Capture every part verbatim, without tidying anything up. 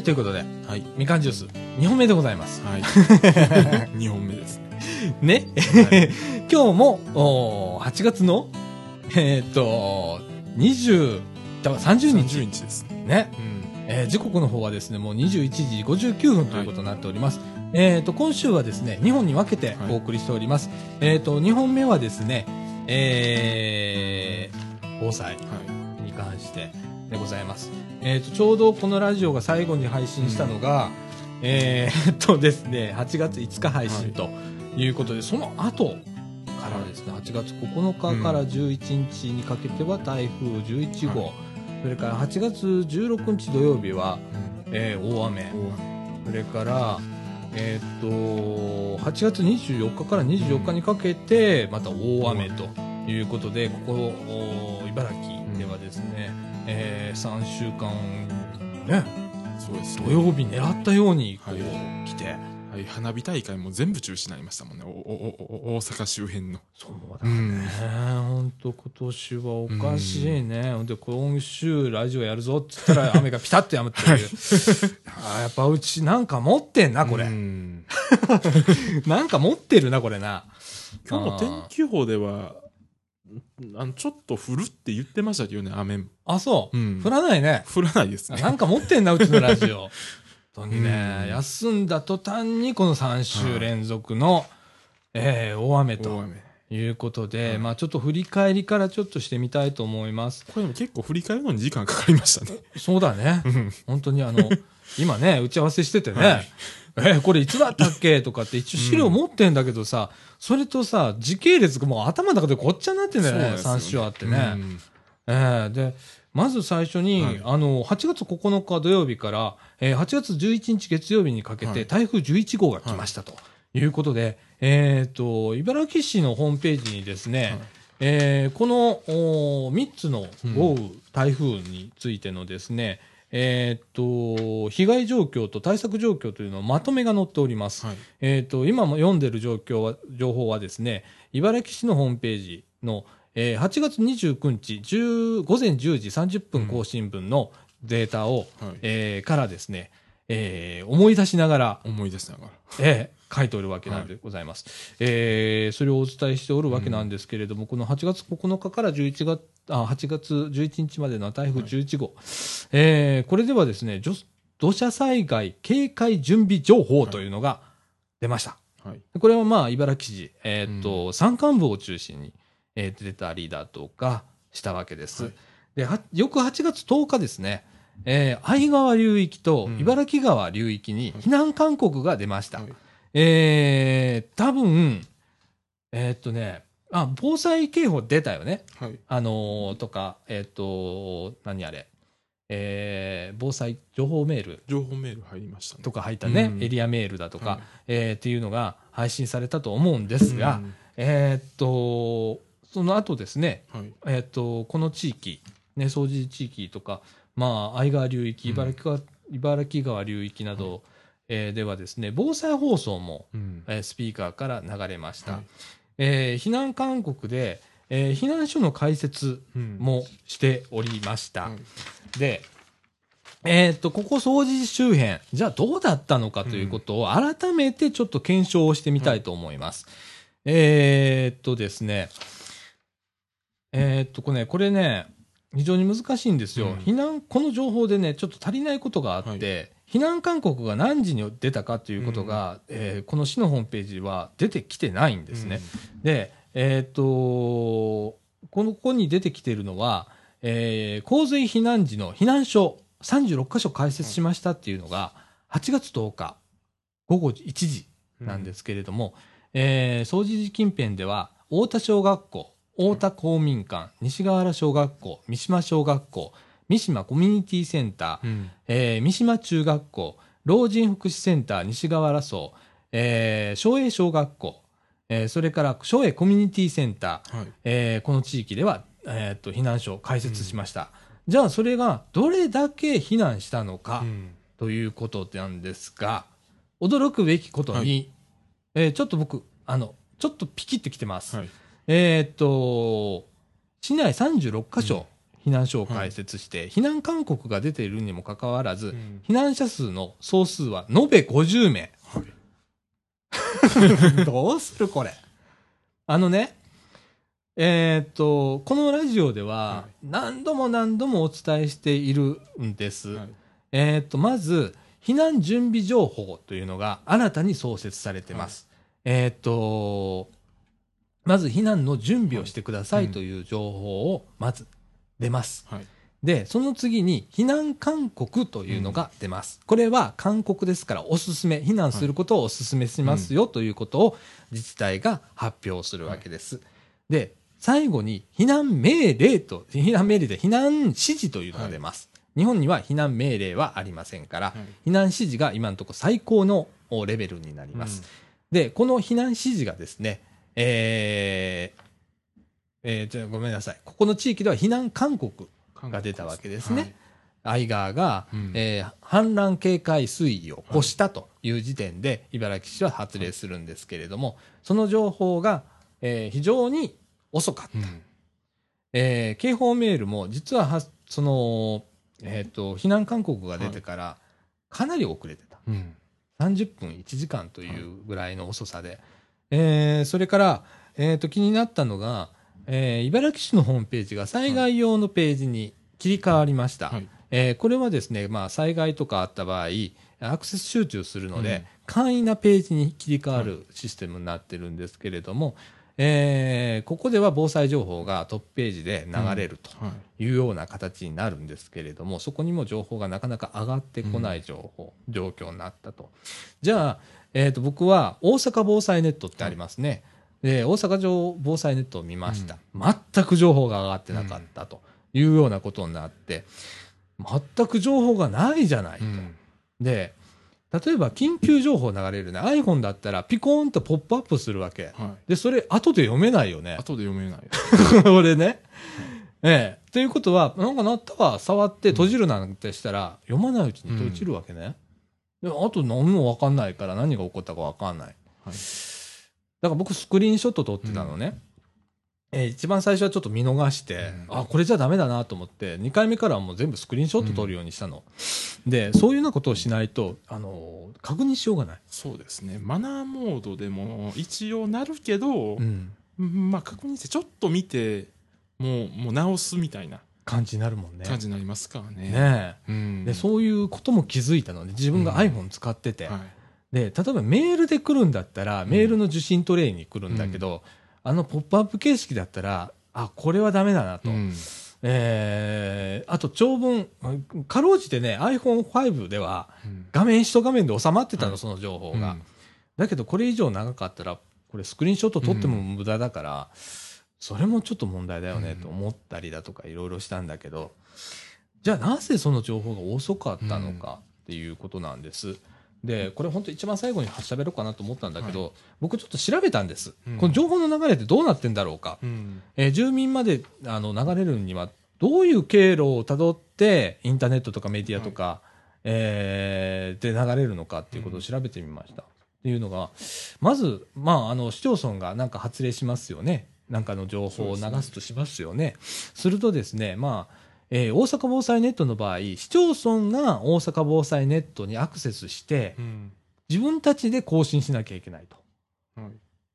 はい、ということで、はい、みかんジュースにほんめでございます。はい、にほんめですね。ね、はい、今日もはちがつのえー、っと20だからさんじゅうにち、さんじゅうにちですね。ね、うん、えー、時刻の方はですね、もうにじゅういちじごじゅうきゅうふんということになっております。はい、えー、と今週はですね、にほんに分けてお送りしております。はい、えー、とにほんめはですね、えー、防災に関してでございます。えー、とちょうどこのラジオが最後に配信したのが、うん、えー、っとですね、はちがついつか配信ということで、はい、その後からですね、はちがつここのかからじゅういちにちにかけては台風じゅういちごう、はい、それからはちがつじゅうろくにち土曜日は、うん、えー、大雨、それからえー、っとはちがつにじゅうよっかからにじゅうよっかにかけてまた大雨ということで、ここ茨城ではですね、うん、えー、さんしゅうかんね、そうですね、土曜日狙ったようにこう来て、はいはい、花火大会も全部中止になりましたもんね、おおお大阪周辺の。そうだね、本当、うん、今年はおかしいね、うん、で今週ラジオやるぞって言ったら雨がピタッとやむっていう、はい、あ、やっぱうちなんか持ってんなこれ、うんなんか持ってるなこれな。今日の天気予報ではあのちょっと降るって言ってましたけどね、雨も。あ、そう、うん、降らないね。降らないですね。なんか持ってんなうちのラジオ本当にね、うん、休んだ途端にこのさんしゅうれんぞくの、はい、えー、大雨ということで、うん、まあ、ちょっと振り返りからちょっとしてみたいと思います。これも結構振り返るのに時間かかりましたね。そうだね、うん、本当にあの今ね打ち合わせしててね、はい、えー、これいつだったっけとかって一応資料持ってんだけどさ、うん、それとさ時系列がもう頭の中でごっちゃになってんだよね、さんしゅうあってね、うん、えー、でまず最初に、はい、あのはちがつここのか土曜日から、えー、はちがつじゅういちにち月曜日にかけて台風じゅういちごうが来ましたということで、はい、えー、と茨城市のホームページにですね、はい、えー、このみっつの豪雨、うん、台風についてのですね、えー、と被害状況と対策状況というのをまとめが載っております。はい、えー、と今も読んでいる状況は情報はですね、茨城市のホームページのえー、はちがつにじゅうくにちごぜんじゅうじさんじゅっぷん更新分のデータを、うん、はい、えー、からですね、えー、思い出しながら思い出しながら、えー、書いておるわけなんでございます、はい、えー、それをお伝えしておるわけなんですけれども、うん、このはちがつここのかからじゅういちがつあはちがつじゅういちにちまでの台風じゅういちごう、はい、えー、これではですね土砂災害警戒準備情報というのが出ました、はいはい、これはまあ茨城市、えーとうん、山間部を中心にえー、出たりだとかしたわけです、はい、で翌はちがつとおかですね、えー、愛川流域と茨城川流域に避難勧告が出ました、はい、えー、多分えー、っとねあ防災警報出たよね、はい、あのー、とかえー、っと何あれ、えー、防災情報メール情報メール入りましたねとか入ったね、うん、エリアメールだとか、はい、えー、っていうのが配信されたと思うんですが、うん、えー、っとその後ですね、はい、えー、とこの地域、ね、掃除地域とか、まあ、愛川流域、茨城川、うん、茨城川流域など、はい、えー、ではですね、防災放送も、うん、えー、スピーカーから流れました、はい、えー、避難勧告で、えー、避難所の開設もしておりました、うん、はい、で、えー、とここ掃除周辺じゃあどうだったのかということを改めてちょっと検証をしてみたいと思います、うん、えー、とですねえー、っとこれね、これね非常に難しいんですよ、うん、避難この情報でねちょっと足りないことがあって、はい、避難勧告が何時に出たかということが、うん、えー、この市のホームページは出てきてないんですね、うん、で、えー、っとこのここに出てきているのは、えー、洪水避難時の避難所さんじゅうろっかしょ開設しましたっていうのがはちがつとおかごごいちじなんですけれども、うん、えー、総除寺近辺では太田小学校、太田公民館、西河原小学校、三島小学校、三島コミュニティセンター、うん、えー、三島中学校、老人福祉センター西河原荘、えー、小英小学校、えー、それから小英コミュニティセンター、はい、えー、この地域では、えー、っと避難所を開設しました、うん、じゃあそれがどれだけ避難したのか、うん、ということなんですが、驚くべきことに、はい、えー、ちょっと僕あのちょっとピキッときてます、はい、えー、っと市内さんじゅうろっかしょ避難所を開設して、はい、避難勧告が出ているにもかかわらず、うん、避難者数の総数は延べごじゅうめい、はい、どうするこれ。あのね、えー、っとこのラジオでは何度も何度もお伝えしているんです、はい、えー、っとまず避難準備情報というのが新たに創設されてます、はい、えー、っとまず避難の準備をしてくださいという情報をまず出ます、はい、でその次に避難勧告というのが出ます、うん、これは勧告ですからおすすめ避難することをおすすめしますよということを自治体が発表するわけです、はい、で最後に避難命令と避難命令で避難指示というのが出ます、はい、日本には避難命令はありませんから、はい、避難指示が今のところ最高のレベルになります、うん、でこの避難指示がですねえーえー、ごめんなさい、ここの地域では避難勧告が出たわけですね、はい、愛川が、うん、えー、氾濫警戒水位を越したという時点で茨城市は発令するんですけれども、はい、その情報が、えー、非常に遅かった、うん、えー、警報メールも実 は, はその、えー、と避難勧告が出てからかなり遅れてた、はい、うん、さんじゅっぷんいちじかんというぐらいの遅さで、はい、えー、それから、えー、と気になったのが、えー、茨城市のホームページが災害用のページに切り替わりました、はいはい、えー、これはですね、まあ、災害とかあった場合アクセス集中するので、うん、簡易なページに切り替わるシステムになってるんですけれども、はい、えー、ここでは防災情報がトップページで流れるというような形になるんですけれども、そこにも情報がなかなか上がってこない情報、うん、状況になったと。じゃあ、えーと、僕は大阪防災ネットってありますね、はい、で大阪城防災ネットを見ました、うん、全く情報が上がってなかったというようなことになって、うん、全く情報がないじゃないと、うん、で例えば緊急情報流れるね、 iPhone だったらピコーンとポップアップするわけ、はい、でそれ後で読めないよね、後で読めないこれね、うん、ええということはなんか鳴ったわ触って閉じるなんてしたら、うん、読まないうちに閉じるわけね、うん、であと何も分かんないから何が起こったか分かんない、はい、だから僕スクリーンショット撮ってたのね、うん、えー、一番最初はちょっと見逃して、うん、あこれじゃダメだなと思ってにかいめからはもう全部スクリーンショット撮るようにしたの、うん、でそういうようなことをしないとあの確認しようがない。そうですね、マナーモードでも一応なるけど、うん、まあ確認してちょっと見てもう、もう直すみたいな感じになるもんね、感じになりますからね、ねえ、うん、でそういうことも気づいたので自分が iPhone 使ってて、うん、はい、で例えばメールで来るんだったら、うん、メールの受信トレイに来るんだけど、うん、あのポップアップ形式だったらあこれはダメだなと、うん、えー、あと長文かろうじてね アイフォンファイブ では画面一画面で収まってたの、うん、その情報が、うん、だけどこれ以上長かったらこれスクリーンショット撮っても無駄だから、うん、それもちょっと問題だよねと思ったりだとかいろいろしたんだけど、じゃあなぜその情報が遅かったのかっていうことなんです。でこれ本当一番最後にしゃべろうかなと思ったんだけど、はい、僕ちょっと調べたんです、うん、この情報の流れってどうなってんだろうか、うん、えー、住民まであの流れるにはどういう経路をたどってインターネットとかメディアとか、はい、えー、で流れるのかっていうことを調べてみました、うん、っていうのがまず、まあ、あの市町村がなんか発令しますよね、なんかの情報を流すとしますよね、するとですね、まあえー、大阪防災ネットの場合市町村が大阪防災ネットにアクセスして、うん、自分たちで更新しなきゃいけないと、はい、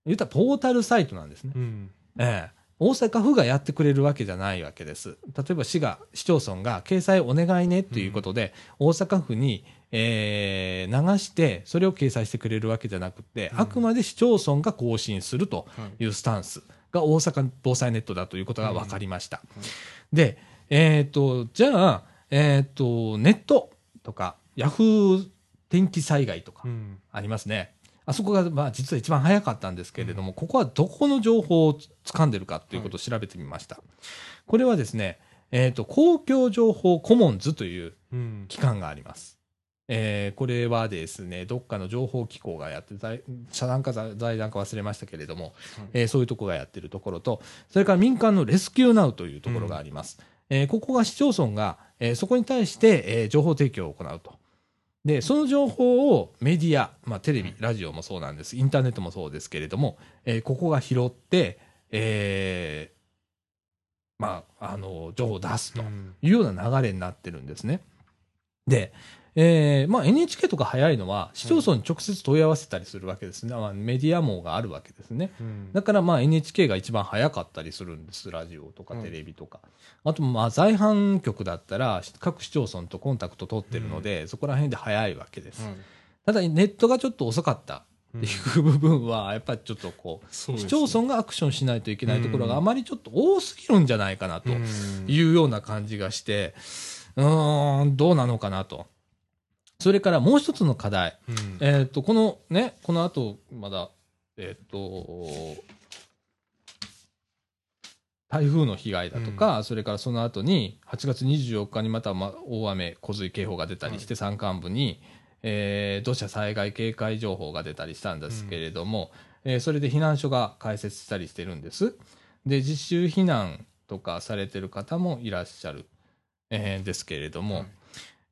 言ったらポータルサイトなんですね、うん、えー、大阪府がやってくれるわけじゃないわけです。例えば市が市町村が掲載お願いねということで、うん、大阪府に、えー、流してそれを掲載してくれるわけじゃなくて、うん、あくまで市町村が更新するというスタンスが大阪防災ネットだということが分かりました、うん、はい、でえー、とじゃあ、えー、とネットとかヤフー天気災害とかありますね、うん、あそこが、まあ、実は一番早かったんですけれども、うん、ここはどこの情報をつかんでるかということを調べてみました、はい、これはですね、えー、と公共情報コモンズという機関があります、うん、えー、これはですねどっかの情報機構がやって社団か財団か忘れましたけれども、はい、えー、そういうところがやってるところと、それから民間のレスキューナウというところがあります、うん、えー、ここが市町村が、えー、そこに対して、えー、情報提供を行うと。でその情報をメディア、まあ、テレビラジオもそうなんです、インターネットもそうですけれども、えー、ここが拾って、えまあ、あの情報を出すというような流れになってるんですね。で、えーまあ、エヌエイチケー とか早いのは市町村に直接問い合わせたりするわけですね、うんまあ、メディア網があるわけですね、うん、だからまあ エヌエイチケー が一番早かったりするんです。ラジオとかテレビとか、うん、あとまあ在阪局だったら各市町村とコンタクト取ってるので、うん、そこら辺で早いわけです、うん、ただネットがちょっと遅かったっていう部分はやっぱりちょっとこう市町村がアクションしないといけないところがあまりちょっと多すぎるんじゃないかなというような感じがして、うーんどうなのかなと。それからもう一つの課題、うんえー、とこのねこの後まだえっ、ー、と台風の被害だとか、うん、それからその後にはちがつにじゅうよっかにまた大雨洪水警報が出たりして、はい、山間部に、えー、土砂災害警戒情報が出たりしたんですけれども、うんえー、それで避難所が開設したりしてるんです。で自主避難とかされてる方もいらっしゃる、えー、ですけれども、はい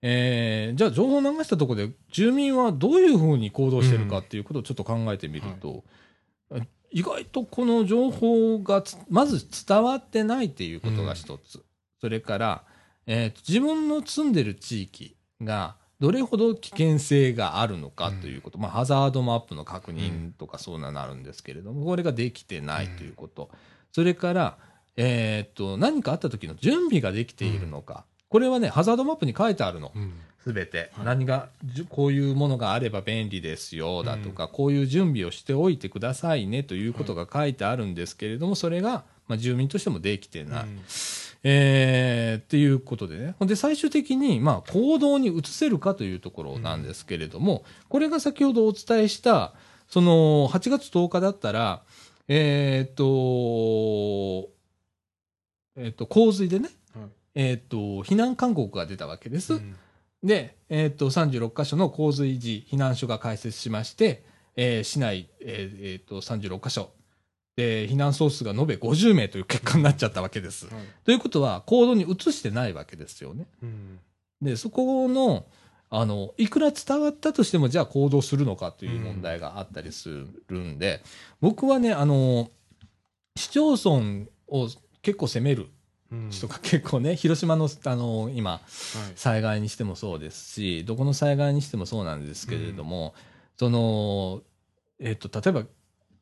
えー、じゃあ情報を流したところで住民はどういうふうに行動してるかっていうことをちょっと考えてみると、うんはい、意外とこの情報がまず伝わってないっていうことが一つ、うん、それから、えーと、自分の住んでる地域がどれほど危険性があるのかということ、うんまあ、ハザードマップの確認とかそうなるんですけれども、これができてないということ、うん、それから、えーと、何かあった時の準備ができているのか、うんこれはねハザードマップに書いてあるの、うん、全て、はい、何がこういうものがあれば便利ですよだとか、うん、こういう準備をしておいてくださいねということが書いてあるんですけれども、はい、それが、まあ、住民としてもできてない、うんえー、っていうことでね。で最終的に、まあ、行動に移せるかというところなんですけれども、うん、これが先ほどお伝えしたそのはちがつとおかだったらえー、っと、えー、っと洪水でねえー、と避難勧告が出たわけです、うん、で、えー、とさんじゅうろっかしょの洪水時避難所が開設しまして、えー、市内、えーえー、とさんじゅうろっかしょで避難総数が延べごじゅうめいという結果になっちゃったわけです、うんはい、ということは行動に移してないわけですよね、うん、でそこ の, あのいくら伝わったとしてもじゃあ行動するのかという問題があったりするんで、うん、僕はねあの市町村を結構責めるとか結構ね広島 の, あの今、はい、災害にしてもそうですしどこの災害にしてもそうなんですけれども、うんそのえー、と例えば、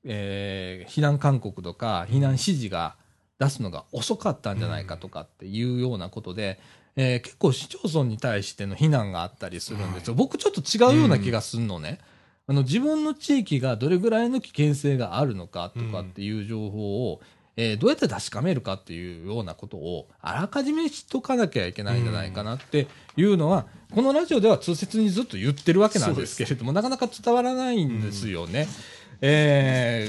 えー、避難勧告とか避難指示が出すのが遅かったんじゃないかとかっていうようなことで、うんえー、結構市町村に対しての非難があったりするんですよ、はい、僕ちょっと違うような気がするのね、うん、あの自分の地域がどれぐらいの危険性があるのかとかっていう情報を、うんえー、どうやって確かめるかっていうようなことをあらかじめ知っとかなきゃいけないんじゃないかなっていうのは、うん、このラジオでは通説にずっと言ってるわけなんですけれどもなかなか伝わらないんですよね、うんえ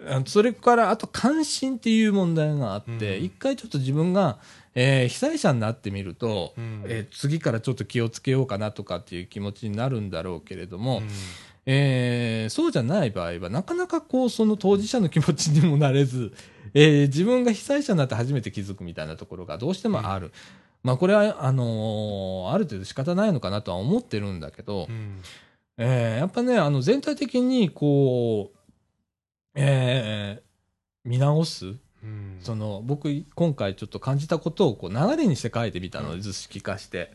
ー、それからあと関心っていう問題があって、うん、一回ちょっと自分が、えー、被災者になってみると、うんえー、次からちょっと気をつけようかなとかっていう気持ちになるんだろうけれども、うんえー、そうじゃない場合はなかなかこうその当事者の気持ちにもなれず、えー、自分が被災者になって初めて気づくみたいなところがどうしてもある、うんまあ、これはあのー、ある程度仕方ないのかなとは思ってるんだけど、うんえー、やっぱねあの全体的にこう、えー、見直す、うん、その僕今回ちょっと感じたことをこう流れにして書いてみたので、うん、図式化して、はい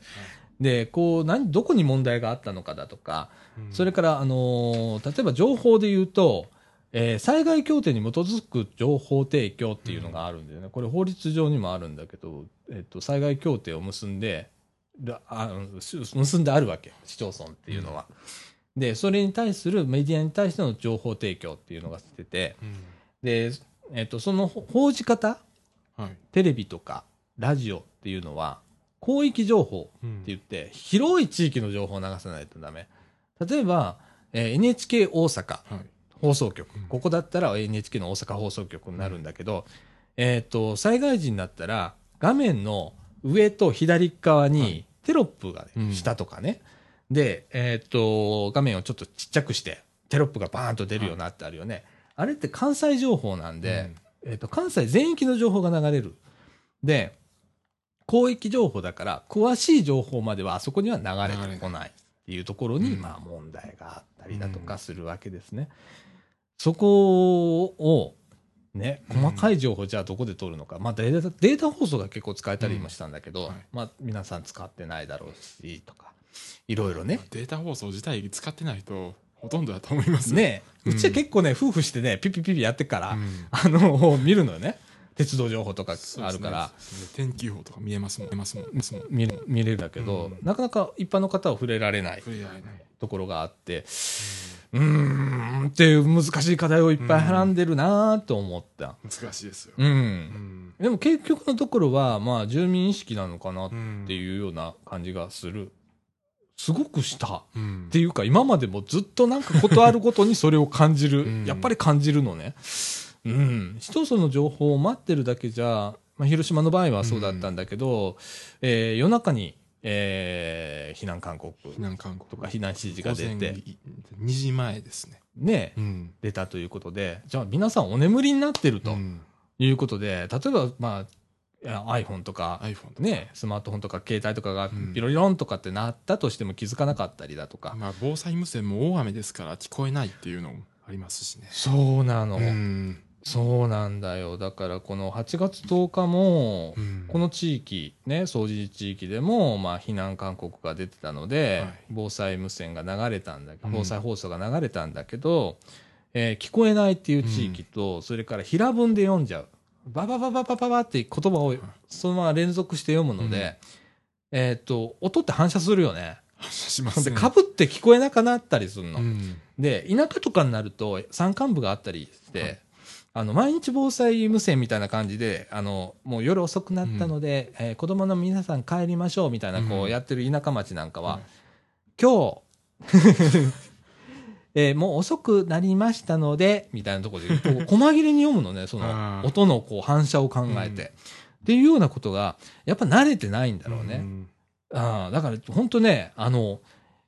でこう何どこに問題があったのかだとか、うん、それから、あのー、例えば情報で言うと、えー、災害協定に基づく情報提供っていうのがあるんだよね、うん、これ法律上にもあるんだけど、えっと、災害協定を結んであ結んであるわけ市町村っていうのは、うん、でそれに対するメディアに対しての情報提供っていうのがしてて、うん、で、えっと、その報じ方、はい、テレビとかラジオっていうのは広域情報って言って、うん、広い地域の情報を流さないとダメ。例えば、えー、エヌエイチケー 大阪放送局、はいうん、ここだったら エヌエイチケー の大阪放送局になるんだけど、うん、えっと災害時になったら画面の上と左側にテロップが、ねはい、下とかね、うん、で、えっと画面をちょっとちっちゃくしてテロップがバーンと出るようになってあるよね、はい、あれって関西情報なんで、うんえー、と関西全域の情報が流れるで広域情報だから詳しい情報まではあそこには流れてこないっていうところにまあ問題があったりだとかするわけですね、うん、そこをね、細かい情報じゃあどこで取るのか、まあ、データ、データ放送が結構使えたりもしたんだけど、うんはい、まあ、皆さん使ってないだろうしとかいろいろね、データ放送自体使ってないとほとんどだと思いますね。うちは結構ね、うん、夫婦してねピピピピやってから、うん、あの見るのよね、鉄道情報とかあるから、ね、天気予報とか見えますもん、見れるんだけど、うん、なかなか一般の方は触れられないところがあって、うん、うーんっていう難しい課題をいっぱいはらんでるなと思った、うん、難しいですよ、うんうん、でも結局のところは、まあ、住民意識なのかなっていうような感じがする、すごくした、うん、っていうか今までもずっとなんかことあるごとにそれを感じる、うん、やっぱり感じるのね。うん、市町村の情報を待ってるだけじゃ、まあ、広島の場合はそうだったんだけど、うんえー、夜中に、えー、避難勧告とか避難指示が出てにじまえですね、ね、うん、出たということで、じゃあ皆さんお眠りになってるということで、うん、例えば、まあ、iPhone とか、ね、スマートフォンとか携帯とかがピロリロンとかってなったとしても気づかなかったりだとか、うんまあ、防災無線も大雨ですから聞こえないっていうのもありますしね。そうなの、うんそうなんだよ。だからこのはちがつとおかもこの地域ね、総除地域でもまあ避難勧告が出てたので、はい、防災無線が流れたんだけど、防災放送が流れたんだけど、うんえー、聞こえないっていう地域と、それから平文で読んじゃう、バババババババって言葉をそのまま連続して読むので、うん、えーと音って反射するよね。しますね。で、かぶって聞こえなくなったりするの、うん、で田舎とかになると山間部があったりして、はいあの毎日防災無線みたいな感じで、あのもう夜遅くなったので、うんえー、子供の皆さん帰りましょうみたいなこうやってる田舎町なんかは、うんうん、今日、えー、もう遅くなりましたのでみたいなところでこう細切れに読むのね、その音のこう反射を考えて、うん、っていうようなことがやっぱ慣れてないんだろうね、うん、あだから本当ね、あの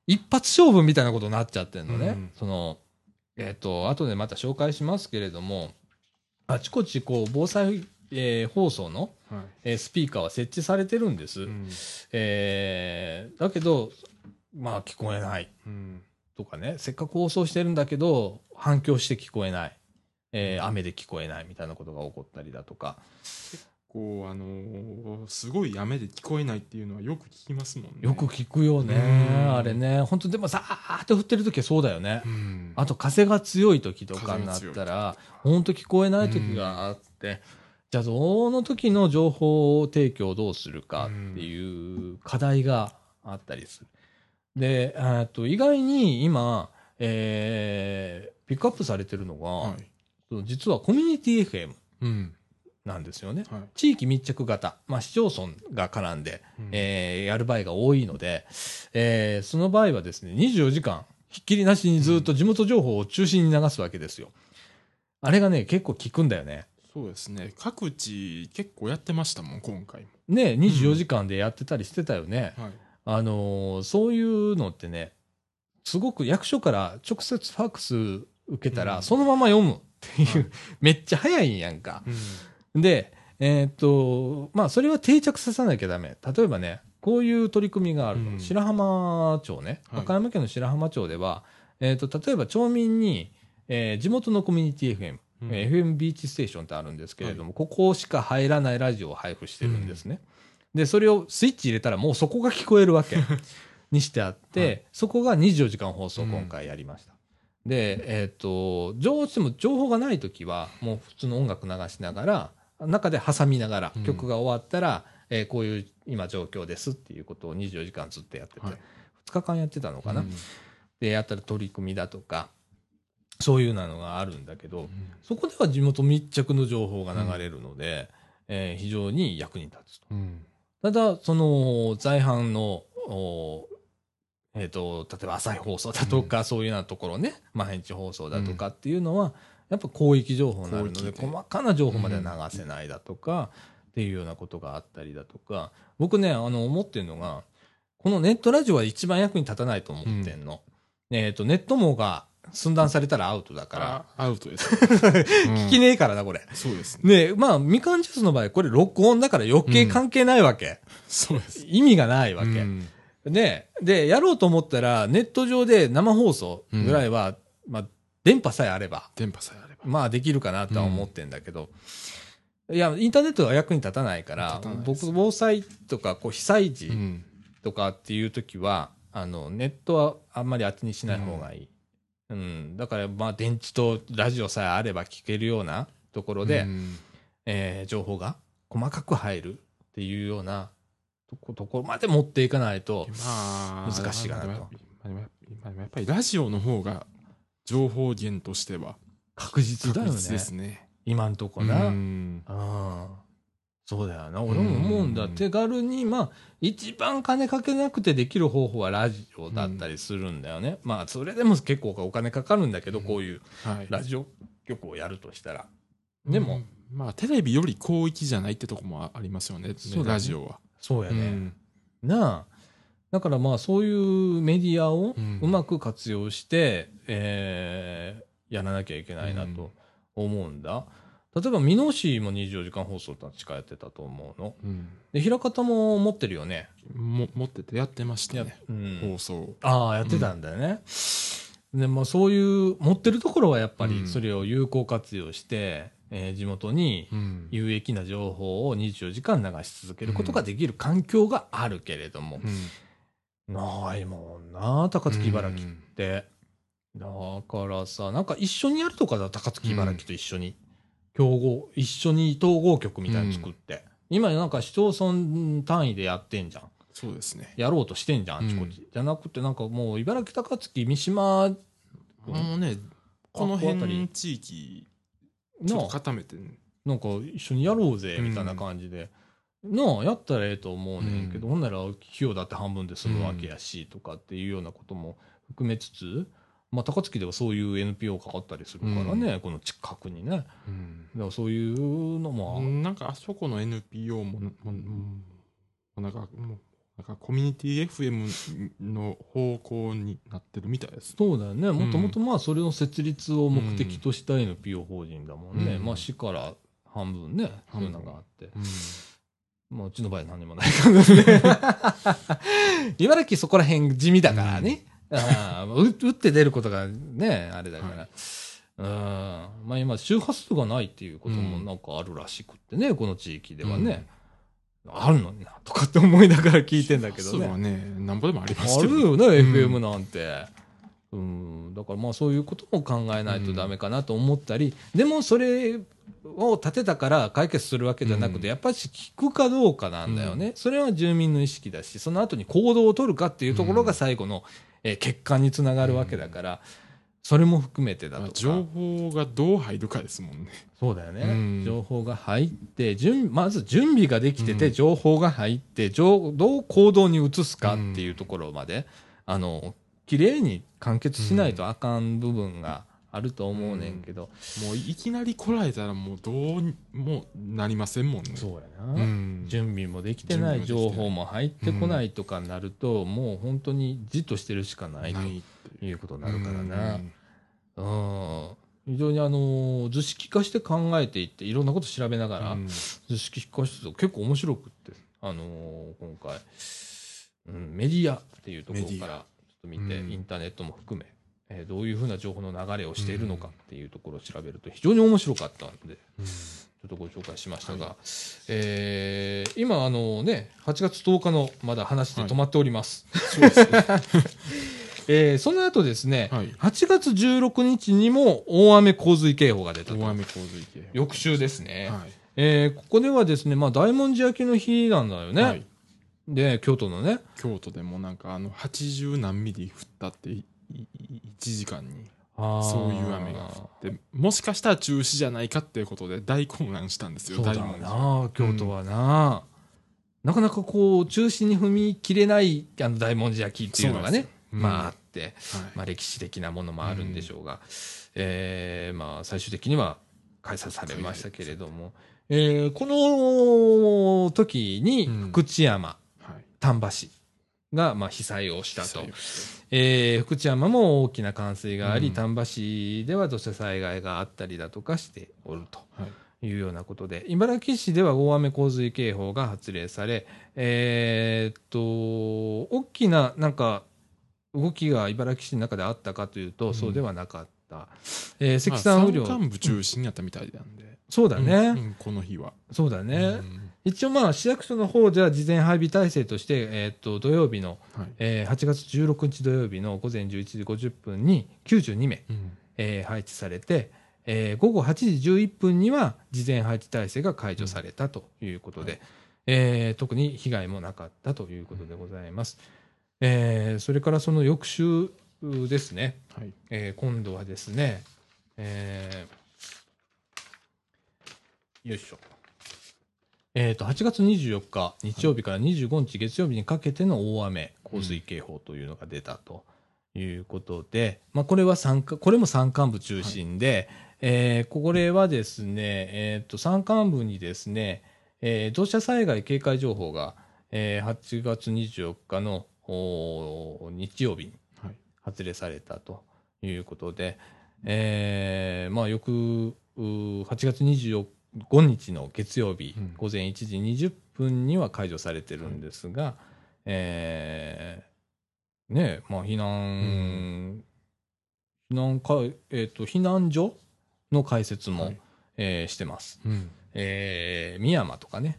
一発勝負みたいなことになっちゃってるのね、うん、そのえっと後でまた紹介しますけれども、あちこちこう防災、えー、放送の、はいえー、スピーカーは設置されてるんです、うんえー、だけどまあ聞こえないとかね、うん、せっかく放送してるんだけど反響して聞こえない、えーうん、雨で聞こえないみたいなことが起こったりだとか、結構あのー、すごい雨で聞こえないっていうのはよく聞きますもんね。よく聞くよね、うん、あれね本当でもザーッと降ってる時はそうだよね、うん、あと風が強い時とかになったら本当聞こえない時があって、うん、じゃあその時の情報提供をどうするかっていう課題があったりする。で、あと意外に今、えー、ピックアップされてるのが、はい、実はコミュニティ エフエム なんですよね、うんはい、地域密着型、まあ、市町村が絡んで、うんえー、やる場合が多いので、えー、その場合はですねにじゅうよじかんひっきりなしにずっと地元情報を中心に流すわけですよ。あれがね結構効くんだよね。そうですね、各地結構やってましたもん今回もね。にじゅうよじかんでやってたりしてたよね、うんはい、あのー、そういうのってねすごく役所から直接ファックス受けたら、うん、そのまま読むっていう、はい、めっちゃ早いんやんか、うん、でえー、っとまあそれは定着させなきゃダメ。例えばねこういう取り組みがあるの、うん、白浜町ね、和歌山県の白浜町では、はい、えー、っと例えば町民にえー、地元のコミュニティ エフエム、うん、エフエム ビーチステーションってあるんですけれども、はい、ここしか入らないラジオを配布してるんですね、うん、でそれをスイッチ入れたらもうそこが聞こえるわけにしてあって、はい、そこがにじゅうよじかん放送今回やりました、うん、で、えー、っとどうしても情報がないときはもう普通の音楽流しながら中で挟みながら、うん、曲が終わったら、えー、こういう今状況ですっていうことをにじゅうよじかんずっとやってて、はい、ふつかかんやってたのかな、うん、でやったら取り組みだとかそういうのがあるんだけど、うん、そこでは地元密着の情報が流れるので、うんえー、非常に役に立つと、うん、ただその在阪の、えー、と例えば朝日放送だとか、うん、そういうようなところね毎日放送だとかっていうのは、うん、やっぱ広域情報になるので細かな情報まで流せないだとか、うん、っていうようなことがあったりだとか、僕ねあの思ってるのがこのネットラジオは一番役に立たないと思ってんの、うんえー、とネット網が寸断されたらアウトだからアウトです、うん、聞きねえからなこれ。そうですね。でまあみかんジュースの場合これ録音だから余計関係ないわけ、うん、そうです意味がないわけ、うん、ででやろうと思ったらネット上で生放送ぐらいは、うんまあ、電波さえあれば、電波さえあれば、まあできるかなとは思ってんだけど、うん、いや、インターネットは役に立たないから、ね、僕、防災とか、こう、被災時とかっていう時は、うん、あの、ネットはあんまり当てにしない方がいい。うん。うん、だから、まあ、電池とラジオさえあれば聞けるようなところで、うん、えー、情報が細かく入るっていうようなところまで持っていかないと、難しいかなと。今やっぱりラジオの方が情報源としては確実だよね。確実ですね。今んとこな。うん。ああ。そうだよな。俺も思うんだ。うん、手軽に、まあ、一番金かけなくてできる方法はラジオだったりするんだよね。うん、まあ、それでも結構お金かかるんだけど、うん、こういうラジオ局をやるとしたら。はい、でも、うん、まあ、テレビより広域じゃないってとこもありますよね。そうね、ラジオは。そうやね。うん、なあ。だからまあそういうメディアをうまく活用して、うん、えー、やらなきゃいけないなと思うんだ。うん、例えば箕面市もにじゅうよじかん放送確かやってたと思うの。うん、で枚方も持ってるよね。も持っててやってましたね。うん、放送。ああやってたんだよね。うん、でまあそういう持ってるところはやっぱりそれを有効活用して、うん、えー、地元に有益な情報をにじゅうよじかん流し続けることができる環境があるけれども。うんうん、ないもんな、高槻茨城って。うん、だからさ、なんか一緒にやるとかだ、高槻茨城と一緒に。競合、一緒に統合局みたいに作って。うん、今なんか市町村単位でやってんじゃん。そうですね。やろうとしてんじゃん、あちこち。うん、じゃなくてなんかもう茨城、高槻、三島。あのね、この辺地域、ちょっと固めて、ね、なんか一緒にやろうぜ、みたいな感じで。うん、なあやったらええと思うねんけど、うん、ほんなら費用だって半分で済むわけやし、うん、とかっていうようなことも含めつつ、まあ、高槻ではそういう エヌピーオー かかったりするからね、うん、この近くにね、うん、だからそういうのもなんかあそこの エヌピーオー ももももなんかもうなんかコミュニティ エフエム の方向になってるみたいです。そうだよね。もともとまあそれの設立を目的とした エヌピーオー 法人だもんね、うん、まあ、市から半分ね、そういうのがあって。うん、もううちの場合何もないからね。茨城そこら辺地味だからね。うん、あ打って出ることがね、あれだから。はい、うん、まあ今、周波数がないっていうこともなんかあるらしくってね、この地域ではね。うん、あるのにな、とかって思いながら聞いてんだけどね。そうはね、なんぼでもありますけど。あるよね、うん、エフエム なんて。うん、だからまあそういうことも考えないとダメかなと思ったり、うん、でもそれを立てたから解決するわけじゃなくて、やっぱり聞くかどうかなんだよね。うん、それは住民の意識だし、その後に行動を取るかっていうところが最後の、えー、結果につながるわけだから、うん、それも含めてだとか。情報がどう入るかですもんね。そうだよね。うん、情報が入って、準まず準備ができてて、情報が入って、どう行動に移すかっていうところまで、あの、綺麗に完結しないとあかん部分があると思うねんけど、うん、もういきなり来られたらもうどうにもなりませんもんね。そうやな、うん、準備もできてない、情報も入ってこないとかになると、うん、もう本当にじっとしてるしかないということになるからな。うん、うん、非常にあの図式化して考えていって、いろんなこと調べながら、うん、図式化してると結構面白くって、あのー、今回、うん、メディアっていうところから見て、うん、インターネットも含め、えー、どういうふうな情報の流れをしているのかっていうところを調べると非常に面白かったんで、うん、ちょっとご紹介しましたが、はい、えー、今あのね、はちがつとおかのまだ話で止まっております。はい、そうですね。えー、その後ですね、はい、はちがつじゅうろくにちにも大雨洪水警報が出たと。大雨洪水警報。翌週ですね。はい、えー、ここではですね、まあ大文字焼きの日なんだよね。はい、で京都のね、京都でもなんかあのはちじゅうなんミリ降ったっていちじかんにそういう雨が降って、もしかしたら中止じゃないかっていうことで大混乱したんですよ。そうだな、京都はな、うん、なかなかこう中止に踏み切れないあの大文字焼きっていうのがね、うん、まああって、はい、まあ、歴史的なものもあるんでしょうが、うん、えー、まあ最終的には開催されましたけれども、えー、この時に福知山、うん、丹波市がまあ被災をしたと。えー、福知山も大きな冠水があり、うん、丹波市では土砂災害があったりだとかしておるというようなことで、はい、茨城市では大雨洪水警報が発令され、えー、っと大きななんか動きが茨城市の中であったかというと、そうではなかっった、えー、関さん不良、まあ、山間部中心になったみたいなんで、うん、そうだね、うんうん、この日はそうだね、うん、一応まあ市役所の方では事前配備体制として、えー、と土曜日の、はい、えー、はちがつじゅうろくにち土曜日の午前じゅういちじごじゅっぷんにきゅうじゅうにめい、うん、えー、配置されて、えー、午後はちじじゅういっぷんには事前配置体制が解除されたということで、うん、はい、えー、特に被害もなかったということでございます、うん、えー、それからその翌週ですね、はい、えー、今度はですね、えー、よいしょ、えー、とはちがつにじゅうよっか日曜日からにじゅうごにち月曜日にかけての大雨洪水警報というのが出たということで、うん、まあ、これは山間、これも山間部中心で、はい、えー、これはですね、えー、と山間部にですね、えー、土砂災害警戒情報が、えー、はちがつにじゅうよっかの日曜日に発令されたということで、はい、えー、まあ、翌はちがつにじゅうごにちの月曜日、うん、午前いちじにじゅっぷんには解除されてるんですが、はい、えー、ねえ、まあ、避難、うん、避難か、えーと、避難所の開設も、はい、えー、してます。うん、えー、美山とかね、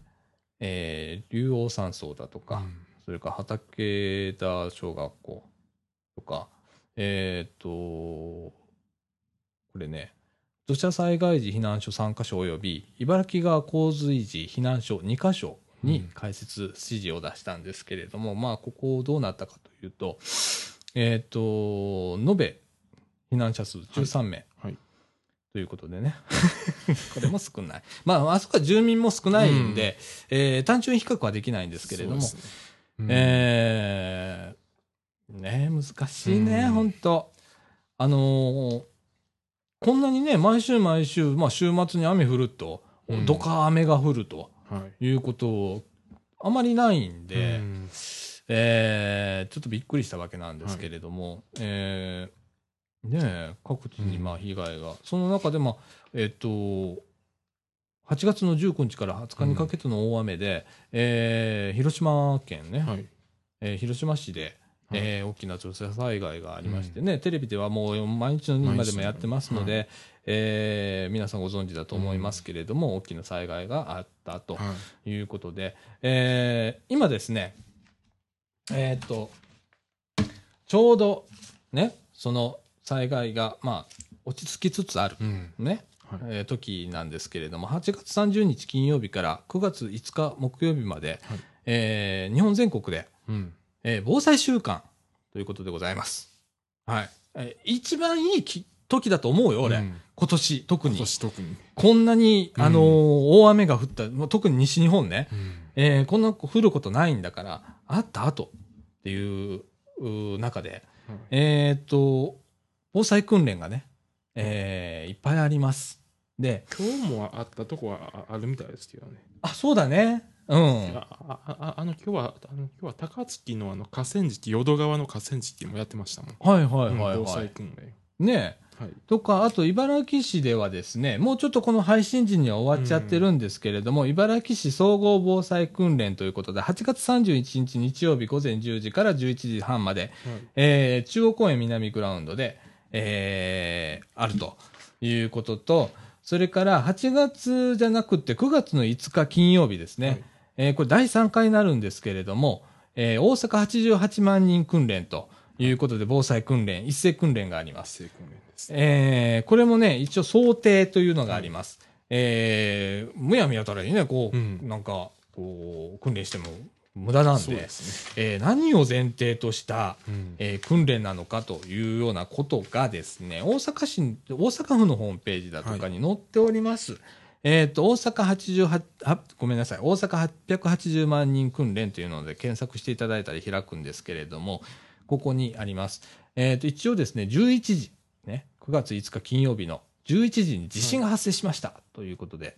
えー、竜王山荘だとか、うん、それから畠田小学校とか、えっ、ー、とこれね、土砂災害時避難所さんかしょおよび茨城川洪水時避難所にかしょに開設指示を出したんですけれども、うん、まあここどうなったかというと、えっ、ー、と延べ避難者数じゅうさんめい、はいはい、ということでねこれも少ないまああそこは住民も少ないんで、うん、えー、単純比較はできないんですけれども、そうですね、うん、えー、ね、難しいね、うん、本当あのー、こんなにね毎週毎週、まあ、週末に雨降ると、うん、どか雨が降ると、はい、いうことをあまりないんで、うん、えー、ちょっとびっくりしたわけなんですけれども、はい、えーね、え各地にまあ被害が、うん、その中で、まあえっと、はちがつのじゅうくにちからはつかにかけての大雨で、うん、えー、広島県ね、はい、えー、広島市で、はい、えー、大きな土砂災害がありましてね、うん、テレビではもう毎日の今でもやってますので、はい、えー、皆さんご存知だと思いますけれども、うん、大きな災害があったということで、はい、えー、今ですね、えー、っとちょうどねその災害が、まあ、落ち着きつつある、ね、うん、はい、えー、時なんですけれども、はちがつさんじゅうにち金曜日からくがついつか木曜日まで、はい、えー、日本全国で、うん、えー、防災週間ということでございます、はい、えー、一番いいき時だと思うよ俺、うん、今年特に、今年特にこんなに、あのー、うん、大雨が降った、特に西日本ね、うん、えー、こんな降ることないんだから、あったあとっていう中で、うん、えー、っと防災訓練がね、えー、いっぱいあります。で、今日もあったとこはあるみたいですけどね。あ、そうだね。うん。あ, あ, あの今日はあの今日は高槻のあの河川敷、淀川の河川敷もやってましたもん。はいはいはい、はい、うん、防災訓練。ねえ、はい。とかあと茨城市ではですね、もうちょっとこの配信時には終わっちゃってるんですけれども、茨城市総合防災訓練ということで、はちがつさんじゅういちにち日曜日午前じゅうじからじゅういちじはんまで、はい、えー、中央公園南グラウンドで。えー、あるということと、それからはちがつじゃなくてくがつのいつか金曜日ですね、はい、えー、これだいさんかいになるんですけれども、えー、大阪はちじゅうはちまんにん訓練ということで、防災訓練一斉訓練があります。一斉訓練ですね、えー、これもね一応想定というのがあります、はい、えー、むやみやたらにねこう、うん、なんかこう訓練しても無駄なんで、ね、えー、何を前提とした、うん、えー、訓練なのかというようなことがですね、大阪市、大阪府のホームページだとかに載っております、はい、えー、と大阪はちじゅうはち、ごめんなさい、大阪はっぴゃくはちじゅうまんにん訓練というので検索していただいたり開くんですけれども、ここにあります、えー、と一応ですねじゅういちじ、ね、くがついつか金曜日のじゅういちじに地震が発生しました、はい、ということで、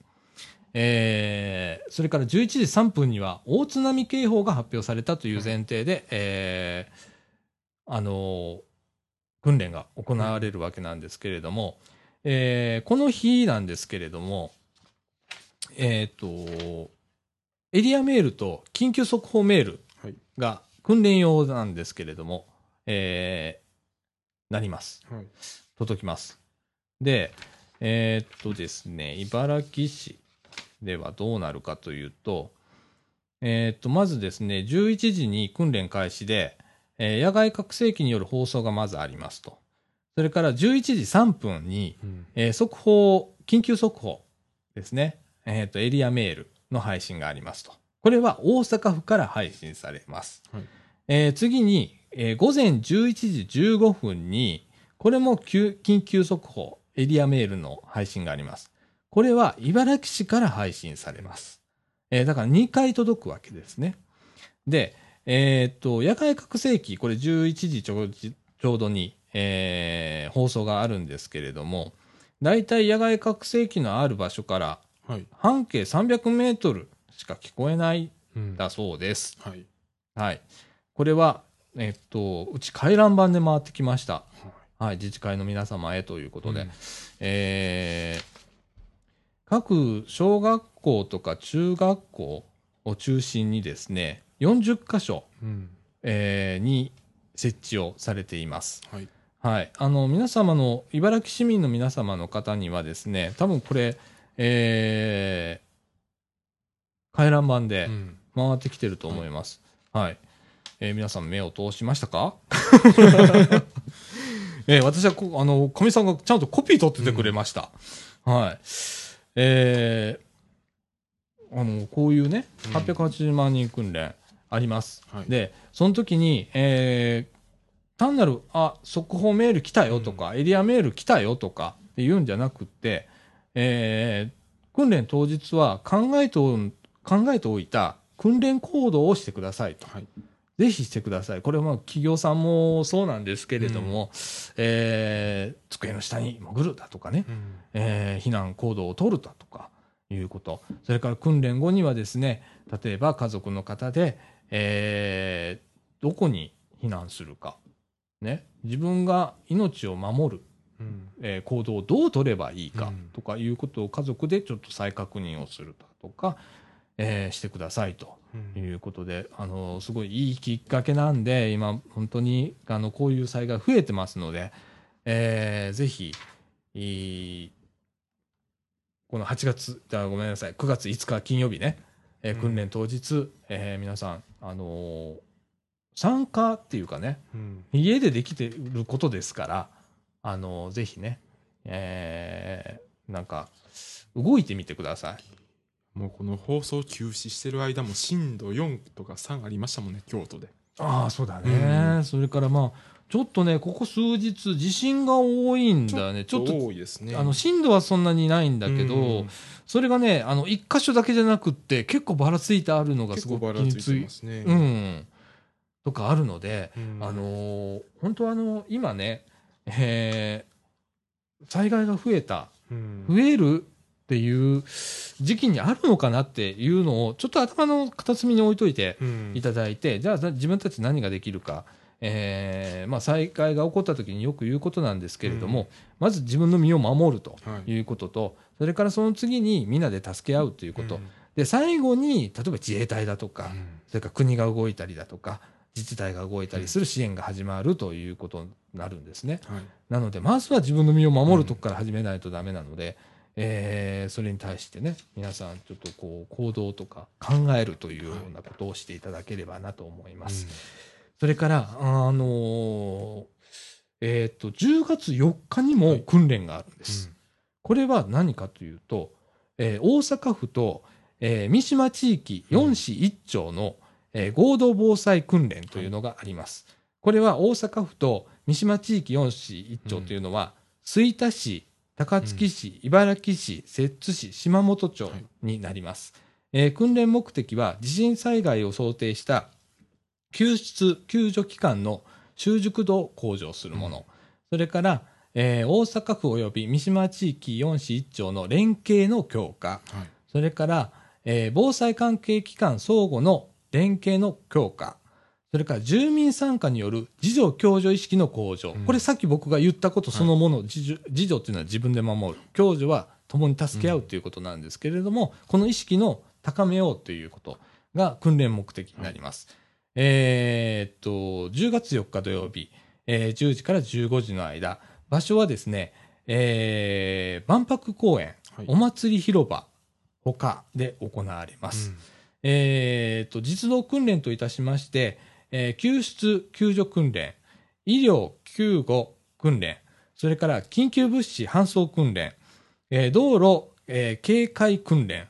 えー、それからじゅういちじさんぷんには大津波警報が発表されたという前提で、うん、えー、あのー、訓練が行われるわけなんですけれども、うん、えー、この日なんですけれども、えー、とエリアメールと緊急速報メールが訓練用なんですけれども、はい、えー、なります、はい、届きます。で、えー、っとですね、茨城市ではどうなるかというと、えー、っとまずですね、じゅういちじに訓練開始で、えー、野外拡声機による放送がまずありますと。それからじゅういちじさんぷんに、うんえー、速報、緊急速報ですね、えー、っとエリアメールの配信がありますと。これは大阪府から配信されます。はいえー、次に、えー、午前じゅういちじじゅうごふんに、これも緊急速報、エリアメールの配信があります。これは茨城市から配信されます。えー、だからにかい届くわけですね。で、えー、っと、野外拡声機、これじゅういちじちょうど、ちょうどに、えー、放送があるんですけれども、だいたい野外拡声機のある場所から、はい、半径さんびゃくメートルしか聞こえないんだそうです。うん、はい、はい。これは、えっと、うち回覧板で回ってきました。はい、はい、自治会の皆様へということで、うんえー、各小学校とか中学校を中心にですね、よんじゅっかしょ、うんえー、に設置をされています。はい。はい、あの皆様の茨城市民の皆様の方にはですね、多分これ、えー、回覧板で回ってきてると思います、うん、はい、えー、皆さん目を通しましたか、えー、私はこあのかみさんがちゃんとコピー取っててくれました、うん、はい、えー、あのこういうねはっぴゃくはちじゅうまんにん訓練あります、うん、でその時に、えー、単なるあ速報メール来たよとか、うん、エリアメール来たよとかっていうんじゃなくってえー、訓練当日は考えてお、考えておいた訓練行動をしてくださいと、はい、ぜひしてください。これはまあ企業さんもそうなんですけれども、うんえー、机の下に潜るだとかね、うんえー、避難行動を取るだとかいうこと、それから訓練後にはですね、例えば家族の方で、えー、どこに避難するか、ね、自分が命を守る。えー、行動をどう取ればいいかとかいうことを家族でちょっと再確認をするとか、えー、してくださいということで、あのすごいいいきっかけなんで今本当にあのこういう災害増えてますので、えー、ぜひいいこのはちがつだごめんなさいくがついつか金曜日ね、えー、訓練当日、えー、皆さんあのー、参加っていうかね、家でできてることですからあのぜひね、えー、なんか動いてみてください。もうこの放送休止してる間もしんどよんとかさんありましたもんね、京都で。ああそうだね、うん、それからまあちょっとねここ数日地震が多いんだね。ちょっと多いですね。あの震度はそんなにないんだけど、うん、それがねあの一箇所だけじゃなくって結構ばらついてあるのがすごく気についてますね、うん、とかあるので、うん、あの本当はあの今ねえー、災害が増えた、うん、増えるっていう時期にあるのかなっていうのをちょっと頭の片隅に置いといていただいて、うん、じゃあ自分たち何ができるか、えーまあ、災害が起こった時によく言うことなんですけれども、うん、まず自分の身を守るということと、はい、それからその次にみんなで助け合うということ、うん、で最後に例えば自衛隊だとか、うん、それから国が動いたりだとか自治体が動いたりする支援が始まるということになるんですね、はい、なのでまずは自分の身を守るとこから始めないとダメなので、うんえー、それに対してね皆さんちょっとこう行動とか考えるというようなことをしていただければなと思います、はいうん、それから、あのーえー、とじゅうがつよっかにも訓練があるんです、はいうん、これは何かというと、えー、大阪府と、えー、三島地域よんしいっちょうの、うんえー、合同防災訓練というのがあります、はい、これは大阪府と三島地域よんしいっちょうというのは、うん、吹田市、高槻市、うん、茨城市、摂津市、島本町になります、はいえー、訓練目的は地震災害を想定した救出・救助機関の習熟度を向上するもの、うん、それから、えー、大阪府および三島地域よんしいっちょうの連携の強化、はい、それから、えー、防災関係機関相互の連携の強化、それから住民参加による自助共助意識の向上、うん、これさっき僕が言ったことそのもの、はい、自助というのは自分で守る、共助は共に助け合うということなんですけれども、うん、この意識の高めようということが訓練目的になります、はい、えー、っとじゅうがつよっか土曜日、えー、じゅうじからじゅうごじの間、場所はですね、えー、万博公園、はい、お祭り広場ほかで行われます。うん、えーと、実動訓練といたしまして、えー、救出・救助訓練、医療・救護訓練、それから緊急物資搬送訓練、えー、道路、えー、警戒訓練、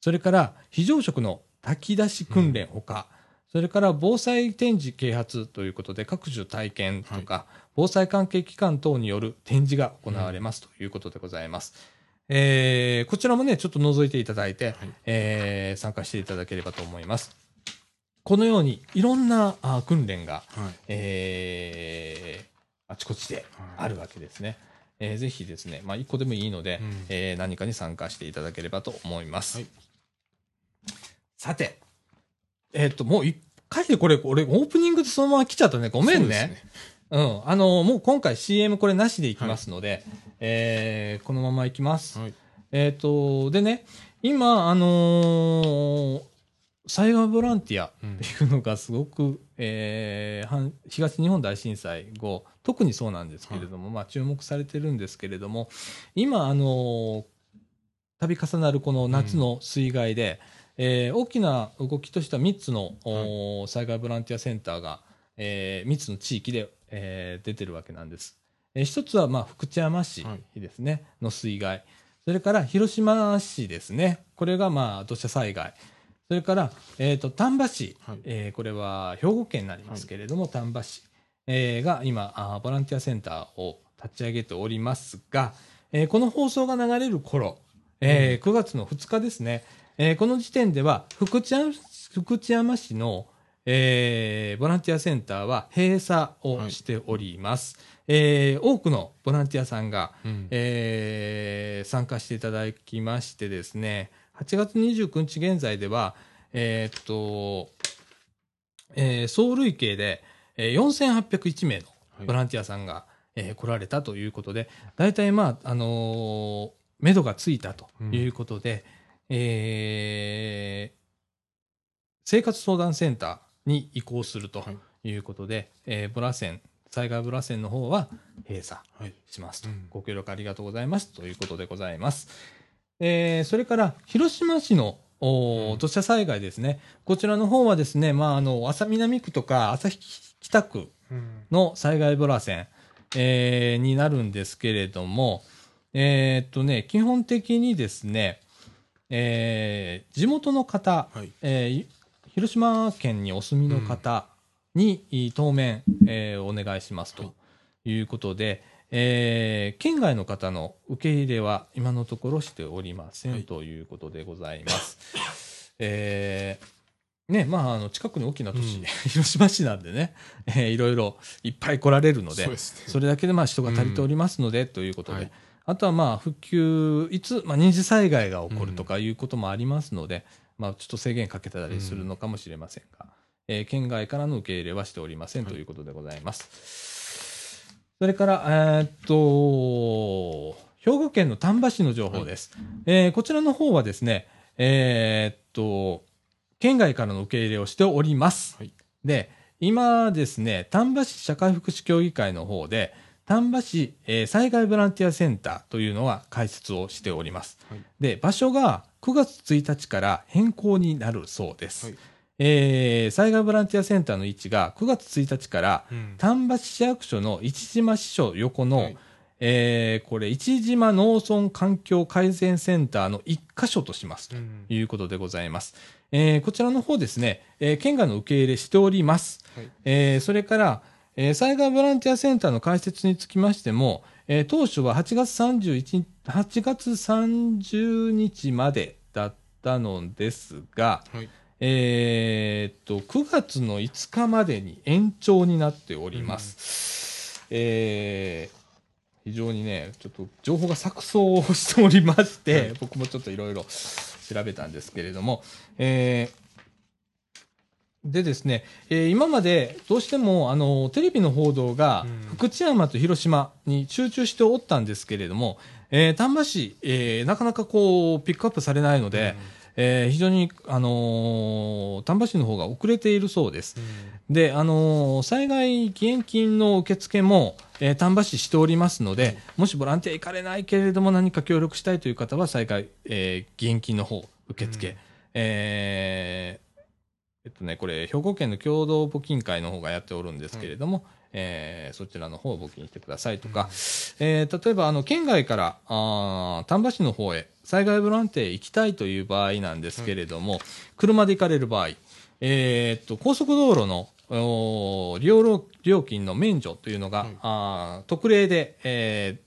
それから非常食の炊き出し訓練ほか、うん、それから防災展示啓発ということで、各種体験とか、はい、防災関係機関等による展示が行われますということでございます。うんえー、こちらもね、ちょっと覗いていただいて、はいえー、参加していただければと思います。このように、いろんなあ訓練が、はいえー、あちこちであるわけですね。はいえー、ぜひですね、まあ、いっこでもいいので、うんえー、何かに参加していただければと思います。はい、さて、えー、っと、もういっかいでこれ、俺、オープニングでそのまま来ちゃったね。ごめんね。うん、あのー、もう今回 シーエム これなしでいきますので、はいえー、このままいきます。はい、えっと、でね、今、あのー、災害ボランティアっていうのがすごく、うんえー、東日本大震災後、特にそうなんですけれども、はい、まあ注目されてるんですけれども、今、あのー、度重なるこの夏の水害で、うんえー、大きな動きとしてはみっつの、はい、災害ボランティアセンターが、えー、みっつの地域で、えー、出てるわけなんです。えー、一つはまあ福知山市ですね、はい、の水害、それから広島市ですね、これがまあ土砂災害、それから、えー、と丹波市、はいえー、これは兵庫県になりますけれども、はい、丹波市、えー、が今あ、ボランティアセンターを立ち上げておりますが、えー、この放送が流れる頃、えー、くがつのふつかですね、えー、この時点では福知山、福知山市のえー、ボランティアセンターは閉鎖をしております、はいえー、多くのボランティアさんが、うんえー、参加していただきましてですね、はちがつにじゅうくにち現在では、えーっとえー、総累計でよんせんはっぴゃくいちめいのボランティアさんが、はいえー、来られたということで、大体まあ、あのー、目処がついたということで、うんえー、生活相談センターに移行するということで、はいえー、ボラセン、災害ボラセンの方は閉鎖しますと、はいうん、ご協力ありがとうございますということでございます。えー、それから広島市の土砂災害ですね、うん、こちらの方はですね、まあ、あの朝南区とか旭北区の災害ボラセン、うんえー、になるんですけれども、えーっとね、基本的にですね、えー、地元の方、はいえー広島県にお住みの方に、うん、当面、えー、お願いしますということで、はいえー、県外の方の受け入れは今のところしておりません、はい、ということでございます。えー、ね、まあ、あの近くに大きな都市、うん、広島市なんでね、えー、いろいろいっぱい来られるので、そうですね、それだけでまあ人が足りておりますので、うん、ということで。はい、あとはまあ復旧、いつ、まあ、二次災害が起こるとかいうこともありますので、うんまあ、ちょっと制限かけたりするのかもしれませんが、うんえー、県外からの受け入れはしておりませんということでございます。はい、それから、えー、っと、兵庫県の丹波市の情報です。はいえー、こちらの方はですね、えー、っと、県外からの受け入れをしております。はい、で、今ですね、丹波市社会福祉協議会の方で、丹波市、えー、災害ボランティアセンターというのは開設をしております。はい、で、場所がくがつついたちから変更になるそうです。はいえー、災害ボランティアセンターの位置がくがつついたちから、うん、丹波市市役所の市島支所横の、はいえー、これ、市島農村環境改善センターのいっかしょとしますということでございます。うんえー、こちらの方ですね、えー、県外の受け入れしております。はいえー、それから、えー、災害ボランティアセンターの開設につきましても、えー、当初ははちがつさんじゅういちにち、はちがつさんじゅうにちまでだったのですが、はい、えー、っと、くがつのいつかまでに延長になっております。うん、えー、非常にね、ちょっと情報が錯綜をしておりまして、はい、僕もちょっといろいろ調べたんですけれども、えーでですね、えー、今までどうしてもあのテレビの報道が福知山と広島に集中しておったんですけれども、うんえー、丹波市、えー、なかなかこうピックアップされないので、うんえー、非常に、あのー、丹波市の方が遅れているそうです。うん、で、あのー、災害義援金の受付も、えー、丹波市しておりますので、もしボランティア行かれないけれども何か協力したいという方は災害、えー、義援金の方受付、うんえーえっとね、これ兵庫県の共同募金会の方がやっておるんですけれども、うんえー、そちらの方を募金してくださいとか、うんえー、例えばあの県外からあ丹波市の方へ災害ボランティア行きたいという場合なんですけれども、うん、車で行かれる場合、えー、っと高速道路の利用料金の免除というのが、うん、あ特例で、えー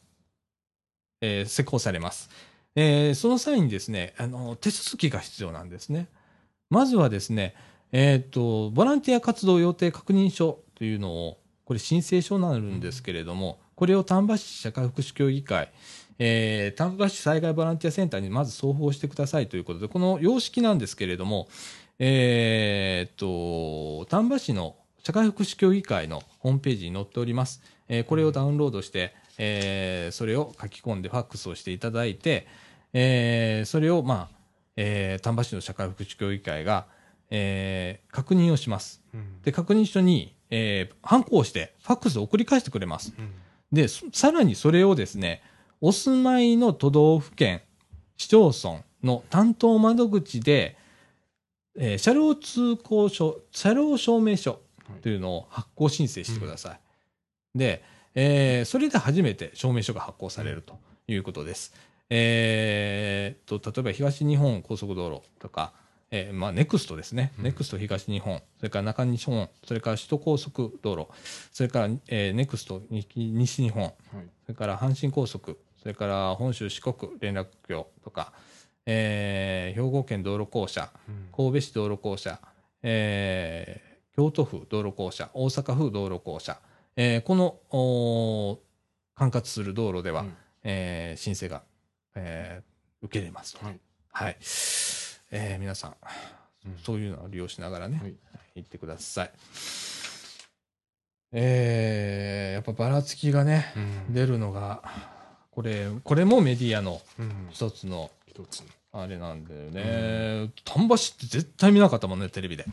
えー、施行されます、えー、その際にですねあの手続きが必要なんですね。まずはですねえー、とボランティア活動要請確認書というのをこれ申請書になるんですけれども、これを丹波市社会福祉協議会、えー、丹波市災害ボランティアセンターにまず送付してくださいということで、この様式なんですけれども、えー、と丹波市の社会福祉協議会のホームページに載っております、えー、これをダウンロードして、えー、それを書き込んでファックスをしていただいて、えー、それを、まあえー、丹波市の社会福祉協議会がえー、確認をします。で、確認書に、えー、ハンコをしてファックスを送り返してくれます。で、さらにそれをですね、お住まいの都道府県市町村の担当窓口で、えー、車両通行証、車両証明書というのを発行申請してください、はいうん、で、えー、それで初めて証明書が発行されるということです、えー、と例えば東日本高速道路とかえーまあ、ネクストですね、うん、ネクスト東日本、それから中日本、それから首都高速道路、それから、えー、ネクスト西日本、はい、それから阪神高速、それから本州四国連絡橋とか、えー、兵庫県道路公社、神戸市道路公社、うんえー、京都府道路公社、大阪府道路公社、えー、この管轄する道路では、うんえー、申請が、えー、受けれますと。はい、はいえー、皆さん、うん、そういうのを利用しながらね、はい、行ってください。えー、やっぱばらつきがね、うん、出るのがこれ、これもメディアの一つの、うん、一つのあれなんだよね。丹波市って絶対見なかったもんね、テレビで。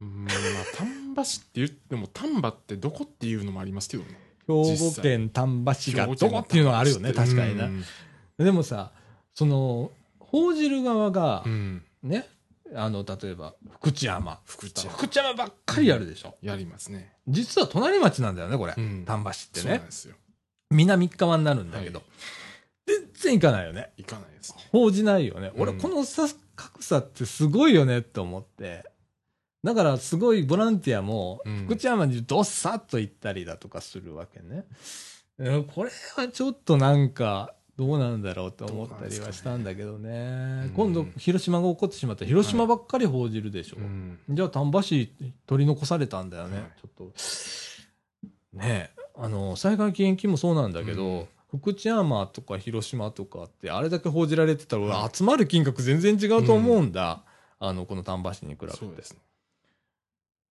うん、まあ、丹波市って言っても丹波ってどこっていうのもありますけどね。兵庫県丹波市がどこっていうのはあるよね、確かにな。でもさ、その報じる側が、うん、ね、あの例えば福知山福知山、福知山ばっかりやるでしょ、うん、やりますね。実は隣町なんだよねこれ、うん、丹波市ってね。そうなんですよ、南側になるんだけど、はい、全然行かないよね。行かないですね、報じないよね、うん、俺このさ格差ってすごいよねと思って、だからすごいボランティアも福知山にどっさっと行ったりだとかするわけね、うん、これはちょっとなんかどうなんだろうと思ったりはしたんだけど ね, ね、うん、今度広島が起こってしまったら広島ばっかり報じるでしょ、はいうん、じゃあ丹波市取り残されたんだよね、はい、ちょっとねえ、あの災害義援金もそうなんだけど、うん、福知山とか広島とかってあれだけ報じられてたら、うん、集まる金額全然違うと思うんだ、うん、あのこの丹波市に比べて。そうですね、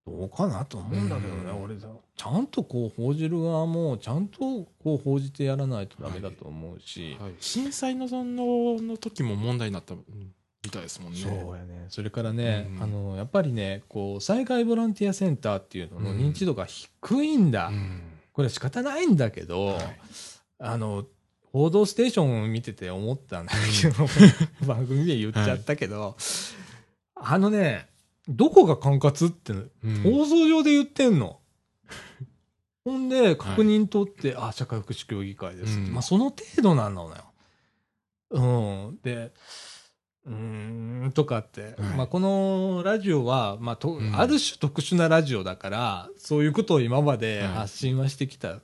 どうかなと思うんだけどね、うん、俺ちゃんとこう報じる側もちゃんとこう報じてやらないとダメだと思うし、はいはい、震災のそのの時も問題になったみたいですもんね。そうやね。それからね、うん、あのやっぱりねこう災害ボランティアセンターっていうのの認知度が低いんだ、うん、これは仕方ないんだけど、はい、あの報道ステーションを見てて思ったんだけど、うん、番組で言っちゃったけど、はい、あのねどこが管轄って、うん、放送上で言ってんの。ほんで確認取って、はい、あ社会福祉協議会です、うん、まあその程度なのよ。うんでうーんとかって、はい、まあこのラジオはまあと、うん、ある種特殊なラジオだからそういうことを今まで発信はしてきたん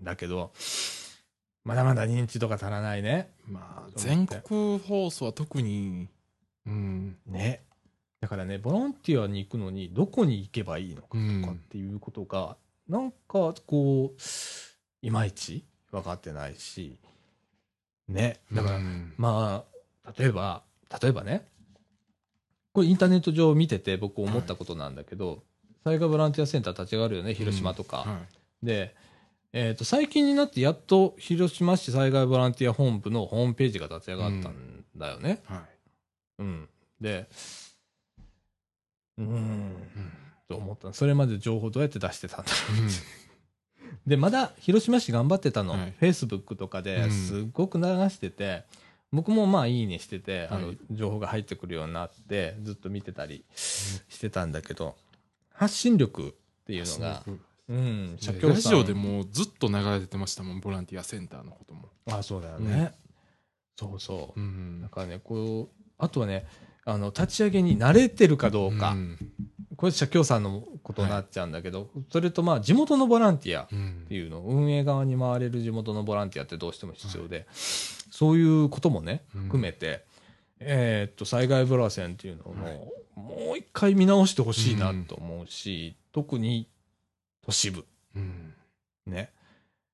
だけど、はい、まだまだ認知度が足らないね。まあ全国放送は特に、うん、ね。だからねボランティアに行くのにどこに行けばいいのかとかっていうことが、うん、なんかこういまいち分かってないしね。だから、うん、まあ例えば例えばねこれインターネット上見てて僕思ったことなんだけど、はい、災害ボランティアセンター立ち上がるよね広島とか、うんはい、で、えーと、最近になってやっと広島市災害ボランティア本部のホームページが立ち上がったんだよね、うんはいうん、でうーんと思った。それまで情報どうやって出してたんだろうってでまだ広島市頑張ってたの、はい、Facebook とかですごく流してて、うん、僕もまあいいねしてて、あの情報が入ってくるようになってずっと見てたりしてたんだけど、発信力っていうのが、うん、社協さんラジオでもうずっと流れてましたもん、ボランティアセンターのことも。あ、そうだよね、うん、そうそう、うん、なんかねこうあとはね、あの立ち上げに慣れてるかどうか、うん、これ社協さんのことになっちゃうんだけど、はい、それとまあ地元のボランティアっていうの、うん、運営側に回れる地元のボランティアってどうしても必要で、はい、そういうこともね含めて、うん、えー、っと災害ブラセンっていうのを、はい、もう一回見直してほしいなと思うし、うん、特に都市部、うん、ね。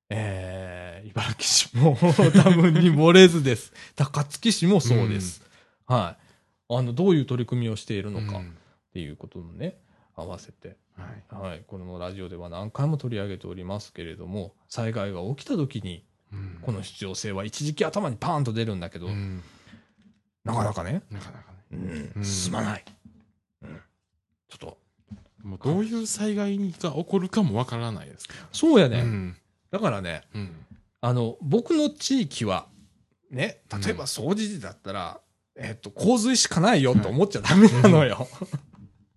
えー、茨城市も多分に漏れずです。高槻市もそうです。うん、はい。あのどういう取り組みをしているのかっていうこともね、うん、合わせて、はいはい、このラジオでは何回も取り上げておりますけれども、災害が起きた時にこの必要性は一時期頭にパーンと出るんだけど、うん、なかなかね、なかなかね、うん、進まない、うん、ちょっともうどういう災害が起こるかもわからないですから、ね、そうやね、うん、だからね、うん、あの僕の地域はね、例えば掃除時だったら、うん、えっと、洪水しかないよと思っちゃダメなのよ、は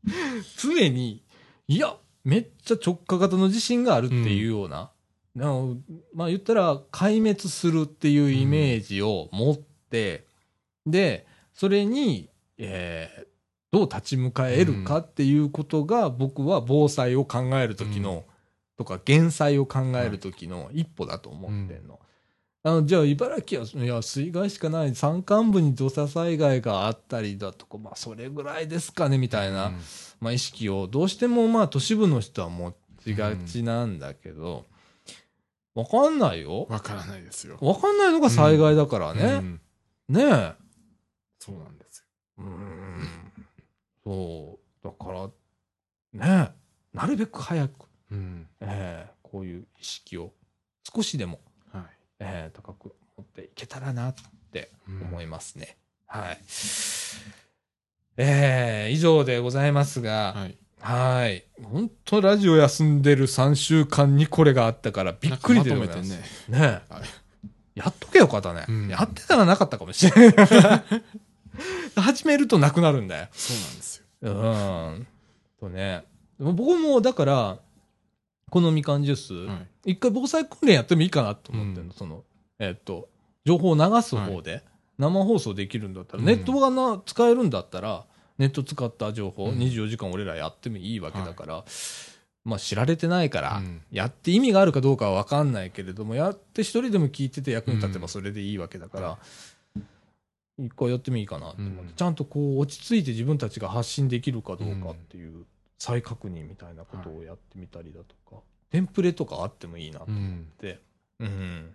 い。常に、いや、めっちゃ直下型の地震があるっていうような、うん、なまあ言ったら壊滅するっていうイメージを持って、うん、で、それに、えー、どう立ち向かえるかっていうことが、うん、僕は防災を考えるときの、うん、とか減災を考えるときの一歩だと思ってんの。うん、あのじゃあ茨城はいや水害しかない、山間部に土砂災害があったりだとか、まあ、それぐらいですかねみたいな、うん、まあ、意識をどうしてもまあ都市部の人は持ちがちなんだけど、うん、分かんないよ、分からないですよ、分かんないのが災害だからね、うんうん、ねえ、そうなんですよ、うん、そうだからねえ、なるべく早く、うん、えー、こういう意識を少しでも、えー、高く持っていけたらなって思いますね、うん、はい、えー、以上でございますが、はい、はい、本当ラジオ休んでるさんしゅうかんにこれがあったからびっくりでございますね、ね、はい、やっとけよかったね、うん、やってたらなかったかもしれない始めるとなくなるんだよ、そうなんですよ、うんとね、僕もだからこのみかんジュース、はい、一回防災訓練やってもいいかなと思ってるの、うん、その、えー、っと、情報を流す方で、はい、生放送できるんだったら、うん、ネットがな使えるんだったら、ネット使った情報、うん、にじゅうよじかん俺らやってもいいわけだから、はい、まあ知られてないから、うん、やって意味があるかどうかは分かんないけれども、やって一人でも聞いてて役に立てばそれでいいわけだから、うん、一回やってもいいかなと思って、うん、ちゃんとこう落ち着いて自分たちが発信できるかどうかっていう、うん、再確認みたいなことをやってみたりだとか、はい、テンプレとかあってもいいなと思って、うんうん、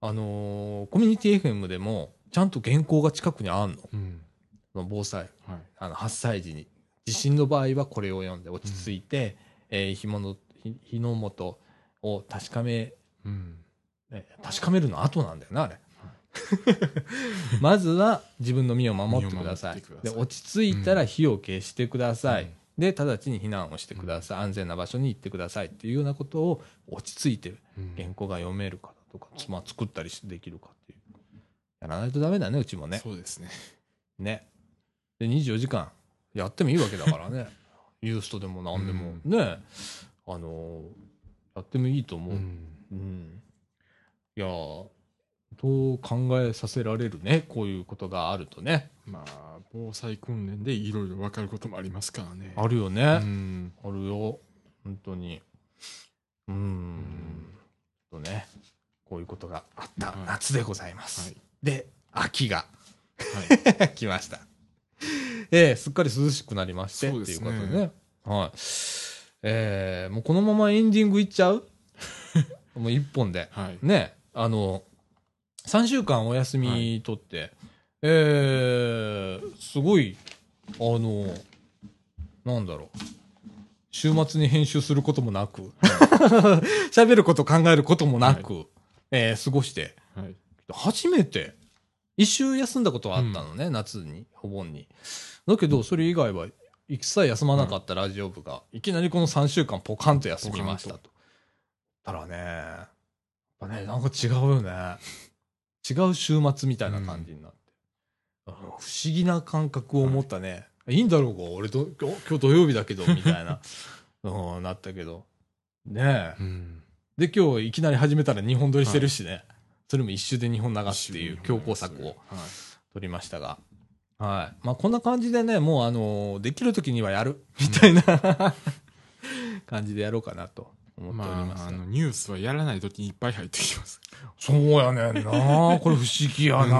あのー、コミュニティ エフエム でもちゃんと原稿が近くにあんの、うん、その防災、はい、あのはっさい時に地震の場合はこれを読んで落ち着いて、うん、えー、火の、火の元を確かめ、うん、確かめるの後なんだよなあれ、はい、まずは自分の身を守ってください、で落ち着いたら火を消してください、うん、で直ちに避難をしてください、うん、安全な場所に行ってくださいっていうようなことを落ち着いて原稿が読めるかとか、うん、まあ、作ったりできるかっていう、やらないとダメだね、うちもね、そうですね、ね、でにじゅうよじかんやってもいいわけだからねユーストでも何でもね、うん、あのー、やってもいいと思う、うんうん、いやー、と考えさせられるね、こういうことがあるとね、まあ防災訓練でいろいろ分かることもありますからね、あるよね、うん、あるよ、本当に、うーん、うん、とね、こういうことがあった夏でございます、はい、で秋が、はい、来ました、えー、すっかり涼しくなりまして、そうですね、っていうことでね、はい、えー、もうこのままエンディングいっちゃうもう一本で、はい、ね、あのさんしゅうかんお休み取って、はい、えー、すごい、あの、なんだろう、週末に編集することもなく、喋ること考えることもなく、はい、えー、過ごして、はい、初めて一周休んだことはあったのね、うん、夏にお盆に。だけどそれ以外は一切休まなかったラジオ部が、うん、いきなりこのさんしゅうかんポカンと休みましたと。だからね、やっぱね、なんか違うよね。違う週末みたいな感じになって、うん、不思議な感覚を持ったね。はい、いいんだろうか、俺ど今日土曜日だけどみたいなのなったけどねえ、うん、で今日いきなり始めたらにほん撮りしてるしね、はい、それも一周でにほん流すっていう強行策を撮りましたが、はい、まあこんな感じでね、もうあのできる時にはやるみたいな、うん、感じでやろうかなと。まあ、あのニュースはやらないときにいっぱい入ってきます。そうやねんな。これ不思議やな、うん、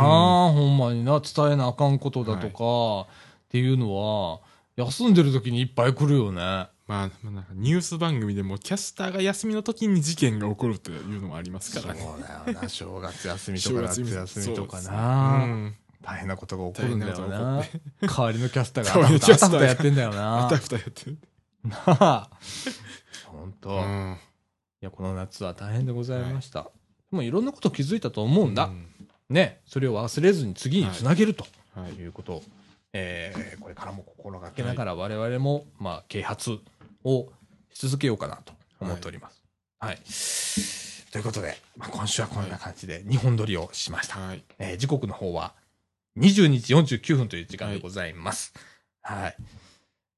ほんまにな、伝えなあかんことだとか、はい、っていうのは休んでるときにいっぱい来るよね。まあ、まあ、なんかニュース番組でもキャスターが休みのときに事件が起こるというのもありますからね。そうだよな、正月休みとか夏休みとかな、うん、大変なことが起こるんだよな。代わりのキャスターがあたふたやってんだよな。あたふたやってる。なあ。本当、うん、いやこの夏は大変でございました、はい、でもいろんなこと気づいたと思うんだ、うん、ね、それを忘れずに次につなげると、はい、いうことを、えー、これからも心がけながら我々も、はい、まあ、啓発をし続けようかなと思っております、はいはい、ということで、まあ、今週はこんな感じでにほん撮りをしました、はい、えー、時刻の方はにじゅうにじよんじゅうきゅうふんという時間でございます、はいはい、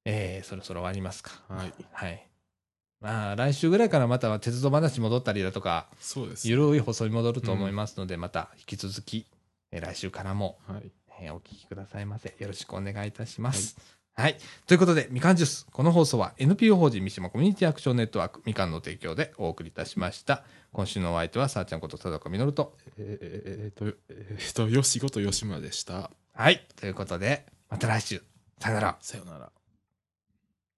えー、そろそろ終わりますか、はい、はい、まあ、来週ぐらいからまた鉄道話戻ったりだとか、そうですね、緩い放送に戻ると思いますので、うん、また引き続き、えー、来週からも、はい、えー、お聞きくださいませ。よろしくお願いいたします、はい、はい、ということで、みかんジュース、この放送は エヌピーオー 法人三島コミュニティアクションネットワークみかんの提供でお送りいたしました。今週のお相手はさあちゃんこと田中実とえー、えー、っとえー、っとよしごと吉村でした。はい、ということでまた来週、さよなら。さよなら。